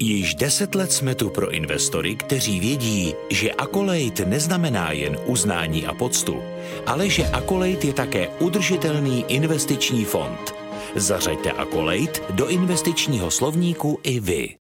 Již 10 let jsme tu pro investory, kteří vědí, že Accolade neznamená jen uznání a poctu, ale že Accolade je také udržitelný investiční fond. Zařaďte Accolade do investičního slovníku i vy.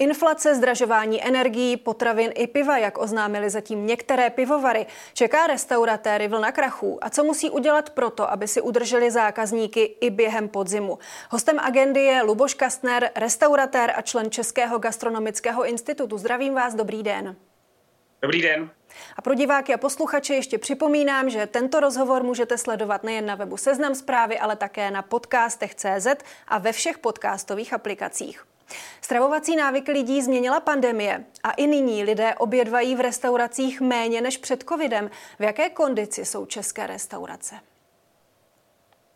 Inflace, zdražování energií, potravin i piva, jak oznámili zatím některé pivovary, čeká restauratéry vlna krachů. A co musí udělat proto, aby si udrželi zákazníky i během podzimu? Hostem agendy je Luboš Kastner, restauratér a člen Českého gastronomického institutu. Zdravím vás, dobrý den. Dobrý den. A pro diváky a posluchače ještě připomínám, že tento rozhovor můžete sledovat nejen na webu Seznam zprávy, ale také na podcastech.cz a ve všech podcastových aplikacích. Stravovací návyky lidí změnila pandemie a i nyní lidé obědvají v restauracích méně než před covidem. V jaké kondici jsou české restaurace?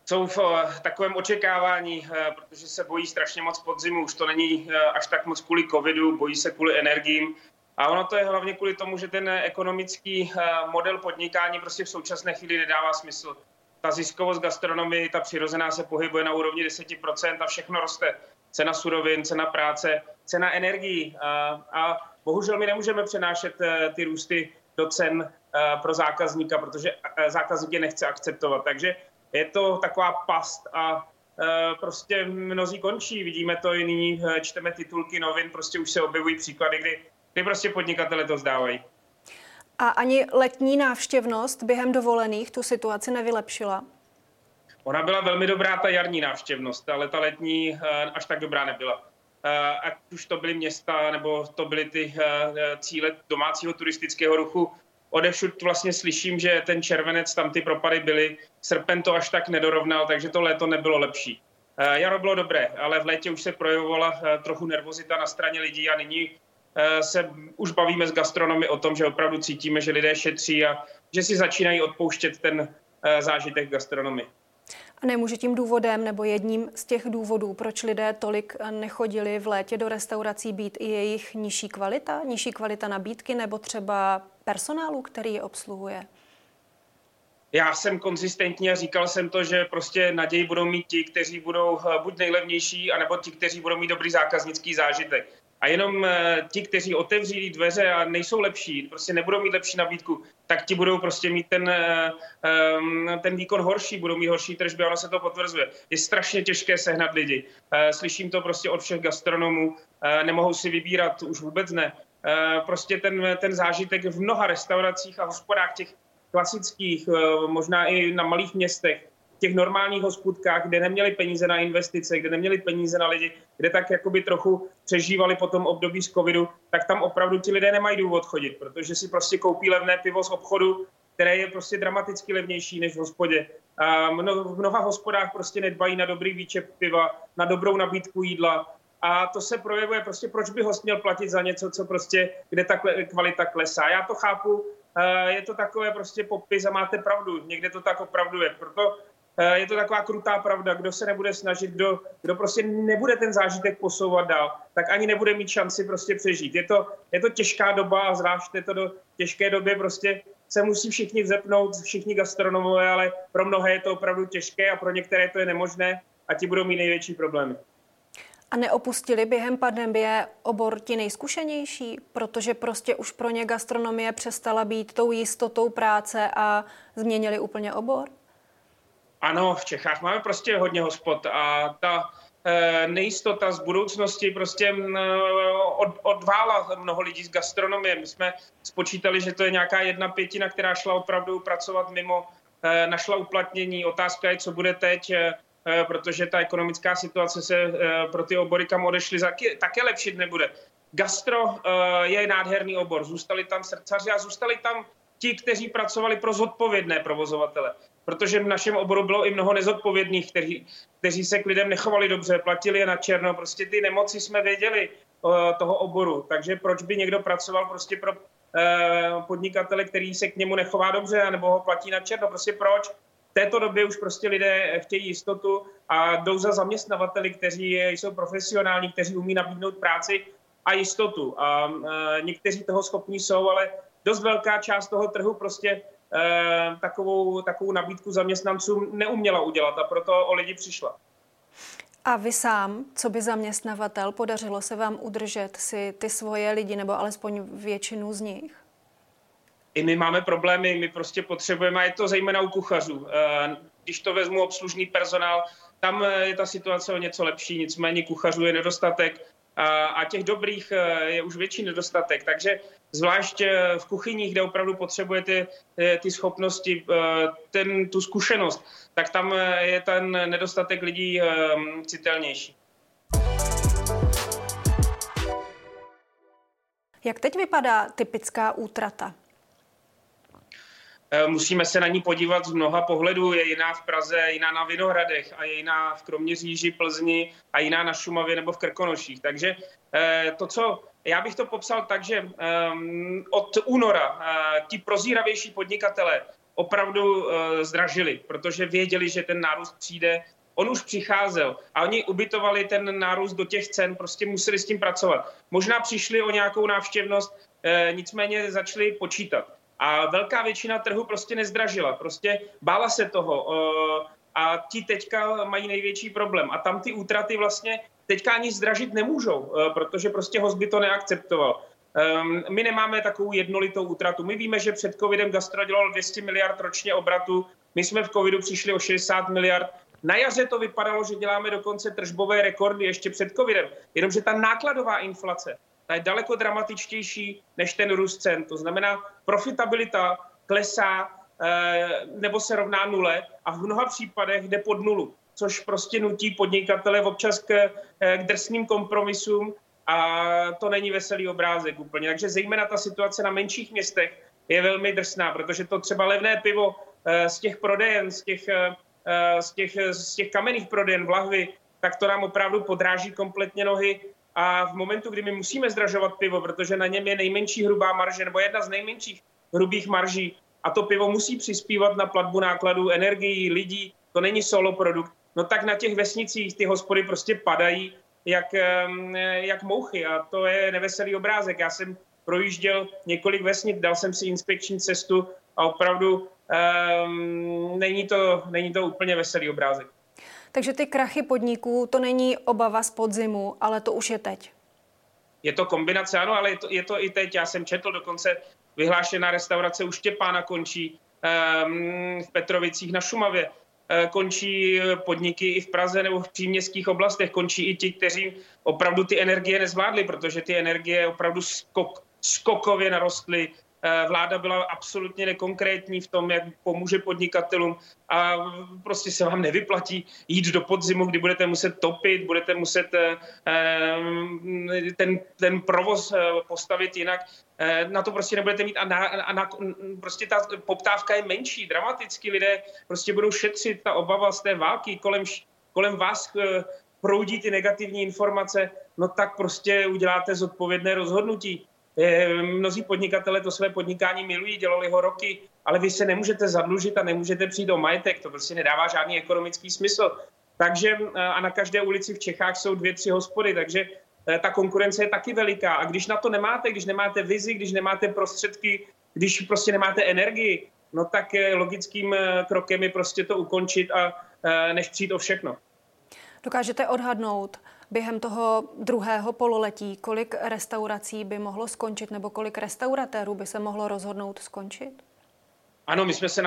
Jsou v takovém očekávání, protože se bojí strašně moc podzimu. Už to není až tak moc kvůli covidu, bojí se kvůli energiím. A ono to je hlavně kvůli tomu, že ten ekonomický model podnikání prostě v současné chvíli nedává smysl. Ta ziskovost gastronomie, ta přirozená, se pohybuje na úrovni 10% a všechno roste. Cena surovin, cena práce, cena energií. A bohužel my nemůžeme přenášet ty růsty do cen pro zákazníka, protože zákazník je nechce akceptovat. Takže je to taková past a prostě mnozí končí. Vidíme to i nyní, čteme titulky novin, prostě už se objevují příklady, kdy prostě podnikatele to vzdávají. A ani letní návštěvnost během dovolených tu situaci nevylepšila? Ona byla velmi dobrá, ta jarní návštěvnost, ale ta letní až tak dobrá nebyla. Ať už to byly města, nebo to byly ty cíle domácího turistického ruchu, odevšud vlastně slyším, že ten červenec, tam ty propady byly, srpen to až tak nedorovnal, takže to léto nebylo lepší. Jaro bylo dobré, ale v létě už se projevovala trochu nervozita na straně lidí a nyní se už bavíme s gastronomy o tom, že opravdu cítíme, že lidé šetří a že si začínají odpouštět ten zážitek gastronomie. A nemůže tím důvodem nebo jedním z těch důvodů, proč lidé tolik nechodili v létě do restaurací, být i jejich nižší kvalita nabídky nebo třeba personálu, který je obsluhuje? Já jsem konzistentní a říkal jsem to, že prostě naději budou mít ti, kteří budou buď nejlevnější, anebo ti, kteří budou mít dobrý zákaznický zážitek. A jenom ti, kteří otevřeli dveře a nejsou lepší, prostě nebudou mít lepší nabídku, tak ti budou prostě mít ten výkon horší, budou mít horší tržby, ono se to potvrzuje. Je strašně těžké sehnat lidi. Slyším to prostě od všech gastronomů, nemohou si vybírat, už vůbec ne. Prostě ten zážitek v mnoha restauracích a hospodách, těch klasických, možná i na malých městech, těch normálních hospůdkách, kde neměli peníze na investice, kde neměli peníze na lidi, kde tak jakoby trochu přežívali po tom období z covidu, tak tam opravdu ti lidé nemají důvod chodit, protože si prostě koupí levné pivo z obchodu, které je prostě dramaticky levnější než v hospodě. A v mnoha hospodách prostě nedbají na dobrý výčep piva, na dobrou nabídku jídla a to se projevuje prostě, proč by host měl platit za něco, co prostě, kde ta kvalita klesá. Já to chápu, je to takové prostě popis a máte pravdu, někde to tak opravdu je, proto je to taková krutá pravda, kdo se nebude snažit, kdo prostě nebude ten zážitek posouvat dál, tak ani nebude mít šanci prostě přežít. Je to těžká doba a zvlášť této těžké době prostě se musí všichni vzepnout, všichni gastronomové, ale pro mnohé je to opravdu těžké a pro některé to je nemožné a ti budou mít největší problémy. A neopustili během pandemie obor ti nejzkušenější, protože prostě už pro ně gastronomie přestala být tou jistotou práce a změnili úplně obor? Ano, v Čechách máme prostě hodně hospod a ta nejistota z budoucnosti prostě odvála mnoho lidí z gastronomie. My jsme spočítali, že to je nějaká 1/5, která šla opravdu pracovat mimo, našla uplatnění. Otázka je, co bude teď, protože ta ekonomická situace se pro ty obory, kam odešly, také lepšit nebude. Gastro je nádherný obor, zůstali tam srdcaři a zůstali tam ti, kteří pracovali pro zodpovědné provozovatele. Protože v našem oboru bylo i mnoho nezodpovědných, kteří se k lidem nechovali dobře, platili je na černo. Prostě ty nemoci jsme věděli toho oboru. Takže proč by někdo pracoval prostě pro podnikatele, který se k němu nechová dobře, nebo ho platí na černo? Prostě proč? V této době už prostě lidé chtějí jistotu a jdou za zaměstnavateli, kteří jsou profesionální, kteří umí nabídnout práci a jistotu. A někteří toho schopní jsou, ale dost velká část toho trhu prostě takovou nabídku zaměstnancům neuměla udělat a proto o lidi přišla. A vy sám, co by zaměstnavatel, podařilo se vám udržet si ty svoje lidi nebo alespoň většinu z nich? I my máme problémy, my prostě potřebujeme, a je to zejména u kuchařů. Když to vezmu obslužný personál, tam je ta situace o něco lepší, nicméně kuchařů je nedostatek a těch dobrých je už větší nedostatek. Takže zvlášť v kuchyních, kde opravdu potřebujete ty schopnosti, tu zkušenost, tak tam je ten nedostatek lidí citelnější. Jak teď vypadá typická útrata? Musíme se na ní podívat z mnoha pohledů. Je jiná v Praze, jiná na Vinohradech a je jiná v Kroměříži, Plzni a jiná na Šumavě nebo v Krkonoších. Takže já bych to popsal tak, že od února ti prozíravější podnikatelé opravdu zdražili, protože věděli, že ten nárůst přijde. On už přicházel a oni ubytovali ten nárůst do těch cen, prostě museli s tím pracovat. Možná přišli o nějakou návštěvnost, nicméně začali počítat. A velká většina trhu prostě nezdražila, prostě bála se toho a ti teďka mají největší problém. A tam ty útraty vlastně teďka ani zdražit nemůžou, protože prostě host by to neakceptoval. My nemáme takovou jednolitou útratu. My víme, že před covidem gastro dělalo 200 miliard ročně obratu, my jsme v covidu přišli o 60 miliard. Na jaře to vypadalo, že děláme dokonce tržbové rekordy ještě před covidem, jenomže ta nákladová inflace, ta je daleko dramatičtější než ten růst cen. To znamená, profitabilita klesá nebo se rovná nule a v mnoha případech jde pod nulu, což prostě nutí podnikatele občas k drsným kompromisům a to není veselý obrázek úplně. Takže zejména ta situace na menších městech je velmi drsná, protože to třeba levné pivo z těch prodejen, z těch kamenných prodejen v lahvi, tak to nám opravdu podráží kompletně nohy. A v momentu, kdy my musíme zdražovat pivo, protože na něm je nejmenší hrubá marže, nebo jedna z nejmenších hrubých marží, a to pivo musí přispívat na platbu nákladů, energií, lidí, to není solo produkt, no tak na těch vesnicích ty hospody prostě padají jak mouchy a to je neveselý obrázek. Já jsem projížděl několik vesnic, dal jsem si inspekční cestu a opravdu není to úplně veselý obrázek. Takže ty krachy podniků, to není obava z podzimu, ale to už je teď. Je to kombinace, ano, ale je to i teď. Já jsem četl, dokonce vyhlášená restaurace u Štěpána končí, v Petrovicích na Šumavě. Končí podniky i v Praze nebo v příměstských oblastech. Končí i ti, kteří opravdu ty energie nezvládli, protože ty energie opravdu skokově narostly. Vláda byla absolutně nekonkrétní v tom, jak pomůže podnikatelům a prostě se vám nevyplatí jít do podzimu, kdy budete muset topit, budete muset ten provoz postavit jinak. Na to prostě nebudete mít a prostě ta poptávka je menší, dramaticky lidé prostě budou šetřit, ta obava z té války kolem vás proudí ty negativní informace, no tak prostě uděláte zodpovědné rozhodnutí. Mnozí podnikatelé to své podnikání milují, dělali ho roky, ale vy se nemůžete zadlužit a nemůžete přijít o majetek, to prostě nedává žádný ekonomický smysl. Takže a na každé ulici v Čechách jsou 2-3 hospody, takže ta konkurence je taky veliká. A když na to nemáte, když nemáte vizi, když nemáte prostředky, když prostě nemáte energii, no tak logickým krokem je prostě to ukončit a než přijít o všechno. Dokážete odhadnout během toho druhého pololetí, kolik restaurací by mohlo skončit nebo kolik restauratérů by se mohlo rozhodnout skončit? Ano, my jsme se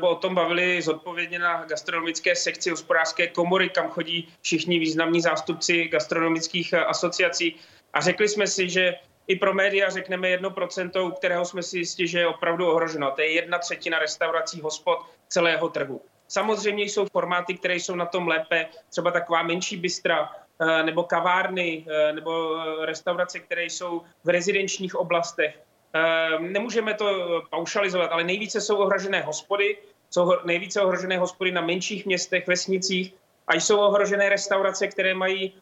o tom bavili zodpovědně na gastronomické sekci hospodářské komory, kam chodí všichni významní zástupci gastronomických asociací. A řekli jsme si, že i pro média řekneme 1%, u kterého jsme si jistí, že je opravdu ohroženo. To je 1/3 restaurací, hospod celého trhu. Samozřejmě jsou formáty, které jsou na tom lépe, třeba taková menší bystra, nebo kavárny, nebo restaurace, které jsou v rezidenčních oblastech. Nemůžeme to paušalizovat, ale nejvíce jsou ohrožené hospody, na menších městech, vesnicích a jsou ohrožené restaurace, které mají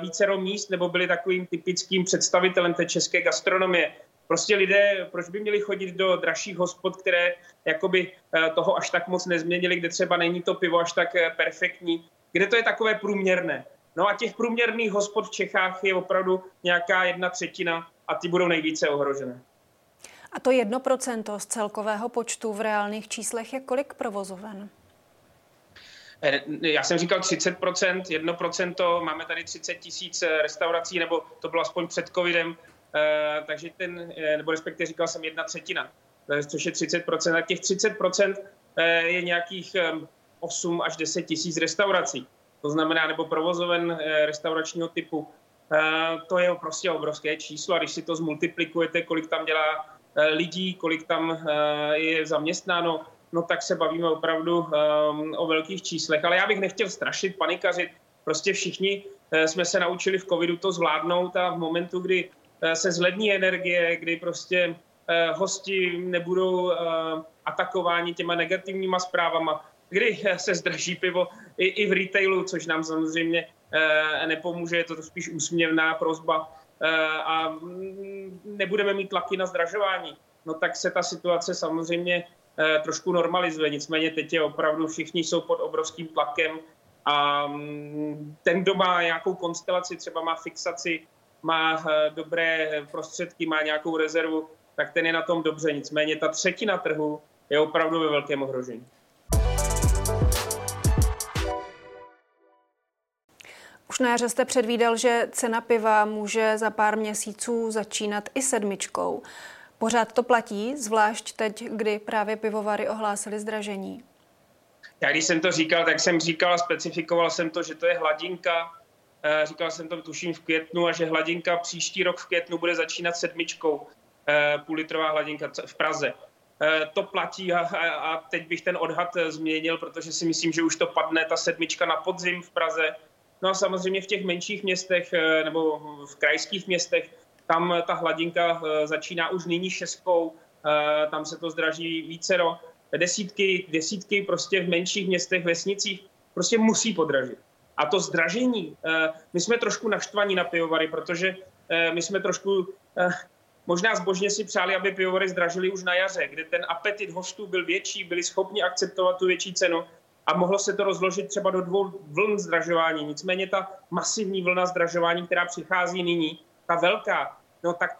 vícero míst nebo byly takovým typickým představitelem té české gastronomie. Prostě lidé, proč by měli chodit do dražších hospod, které jakoby toho až tak moc nezměnili, kde třeba není to pivo až tak perfektní, kde to je takové průměrné. No a těch průměrných hospod v Čechách je opravdu nějaká 1/3 a ty budou nejvíce ohrožené. A to 1% z celkového počtu v reálných číslech je kolik provozoven? Já jsem říkal 30%, 1%, máme tady 30 000 restaurací, nebo to bylo aspoň před covidem, takže nebo respektive říkal jsem 1/3, což je 30%. A těch 30% je nějakých 8 až 10 tisíc restaurací, to znamená, nebo provozoven restauračního typu. To je prostě obrovské číslo a když si to zmultiplikujete, kolik tam dělá lidí, kolik tam je zaměstnáno, no tak se bavíme opravdu o velkých číslech. Ale já bych nechtěl strašit, panikařit. Prostě všichni jsme se naučili v covidu to zvládnout a v momentu, kdy se zlevní energie, kdy prostě hosti nebudou atakováni těma negativníma zprávama, kdy se zdraží pivo i v retailu, což nám samozřejmě nepomůže, je to spíš úsměvná prosba a nebudeme mít tlaky na zdražování, no tak se ta situace samozřejmě trošku normalizuje. Nicméně teď je opravdu, všichni jsou pod obrovským tlakem a ten, kdo má nějakou konstelaci, třeba má fixaci, má dobré prostředky, má nějakou rezervu, tak ten je na tom dobře. Nicméně ta třetina trhu je opravdu ve velkém ohrožení. Už na jaře jste předvídal, že cena piva může za pár měsíců začínat i 7. Pořád to platí, zvlášť teď, kdy právě pivovary ohlásily zdražení? Já když jsem to říkal, tak jsem říkal a specifikoval jsem to, že to je hladinka. Říkal jsem to tuším v květnu a že hladinka příští rok v květnu bude začínat 7, půllitrová hladinka v Praze. To platí a teď bych ten odhad změnil, protože si myslím, že už to padne ta 7 na podzim v Praze. No a samozřejmě v těch menších městech nebo v krajských městech, tam ta hladinka začíná už nyní 6, tam se to zdraží vícero, desítky prostě v menších městech, vesnicích, prostě musí podražit. A to zdražení, my jsme trošku naštvaní na pivovary, protože my jsme trošku, možná zbožně si přáli, aby pivovary zdražily už na jaře, kde ten apetit hostů byl větší, byli schopni akceptovat tu větší cenu a mohlo se to rozložit třeba do 2 vln zdražování. Nicméně ta masivní vlna zdražování, která přichází nyní, ta velká, no tak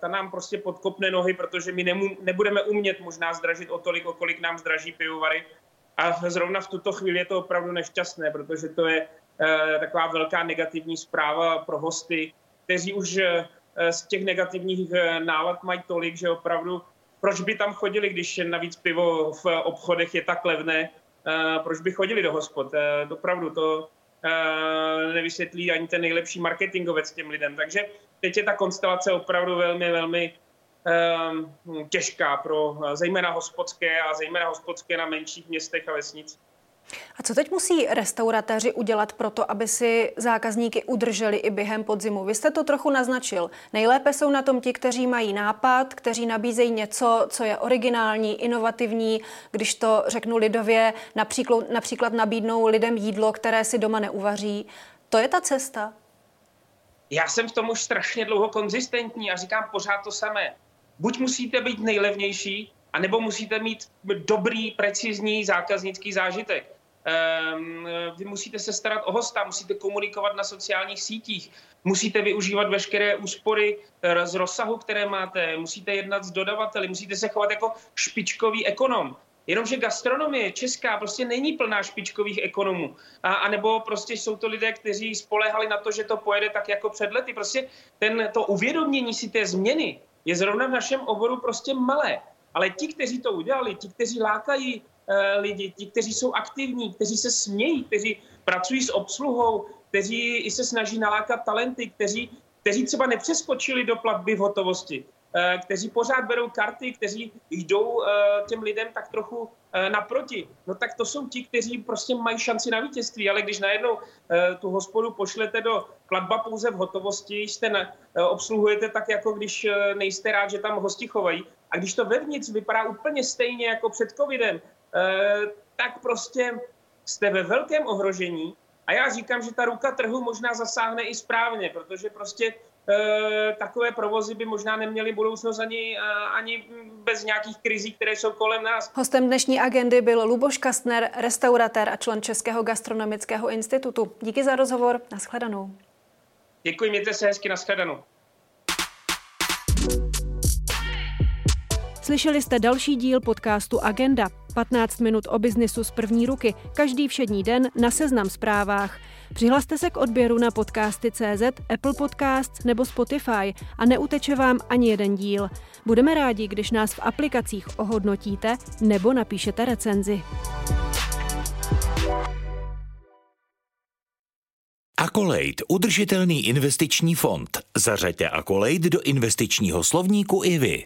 ta nám prostě podkopne nohy, protože my nebudeme umět možná zdražit o tolik, o kolik nám zdraží pivovary. A zrovna v tuto chvíli je to opravdu nešťastné, protože to je taková velká negativní zpráva pro hosty, kteří už z těch negativních nálad mají tolik, že opravdu proč by tam chodili, když navíc pivo v obchodech je tak levné, proč by chodili do hospod. Opravdu to nevysvětlí ani ten nejlepší marketingovec těm lidem. Takže teď je ta konstelace opravdu velmi, velmi těžká pro zejména hospodské a zejména hospodské na menších městech a vesnicích. A co teď musí restauratéři udělat pro to, aby si zákazníky udrželi i během podzimu? Vy jste to trochu naznačil. Nejlépe jsou na tom ti, kteří mají nápad, kteří nabízejí něco, co je originální, inovativní, když to řeknu lidově, například nabídnou lidem jídlo, které si doma neuvaří. To je ta cesta? Já jsem v tom už strašně dlouho konzistentní a říkám pořád to samé. Buď musíte být nejlevnější, anebo musíte mít dobrý, precizní zákaznický zážitek. Vy musíte se starat o hosta, musíte komunikovat na sociálních sítích, musíte využívat veškeré úspory z rozsahu, které máte, musíte jednat s dodavateli, musíte se chovat jako špičkový ekonom. Jenomže gastronomie česká prostě není plná špičkových ekonomů. A nebo prostě jsou to lidé, kteří spoléhali na to, že to pojede tak jako před lety. Prostě to uvědomění si té změny je zrovna v našem oboru prostě malé. Ale ti, kteří to udělali, ti, kteří lákají lidi, ti, kteří jsou aktivní, kteří se smějí, kteří pracují s obsluhou, kteří i se snaží nalákat talenty, kteří třeba nepřeskočili do platby v hotovosti, kteří pořád berou karty, kteří jdou těm lidem tak trochu naproti. No tak to jsou ti, kteří prostě mají šanci na vítězství, ale když najednou tu hospodu pošlete do platba pouze v hotovosti, jste obsluhujete tak, jako když nejste rád, že tam hosti chovají. A když to vevnitř vypadá úplně stejně jako před covidem, tak prostě jste ve velkém ohrožení. A já říkám, že ta ruka trhu možná zasáhne i správně, protože prostě takové provozy by možná neměly budoucnost ani bez nějakých krizí, které jsou kolem nás. Hostem dnešní agendy byl Luboš Kastner, restauratér a člen Českého gastronomického institutu. Díky za rozhovor, nashledanou. Děkuji, mějte se hezky, nashledanou. Slyšeli jste další díl podcastu Agenda. 15 minut o biznisu z první ruky, každý všední den na Seznam zprávách. Přihlaste se k odběru na podcasty.cz, Apple Podcast nebo Spotify a neuteče vám ani jeden díl. Budeme rádi, když nás v aplikacích ohodnotíte nebo napíšete recenzi. Accolade, udržitelný investiční fond. Zařaďte Accolade do investičního slovníku i vy.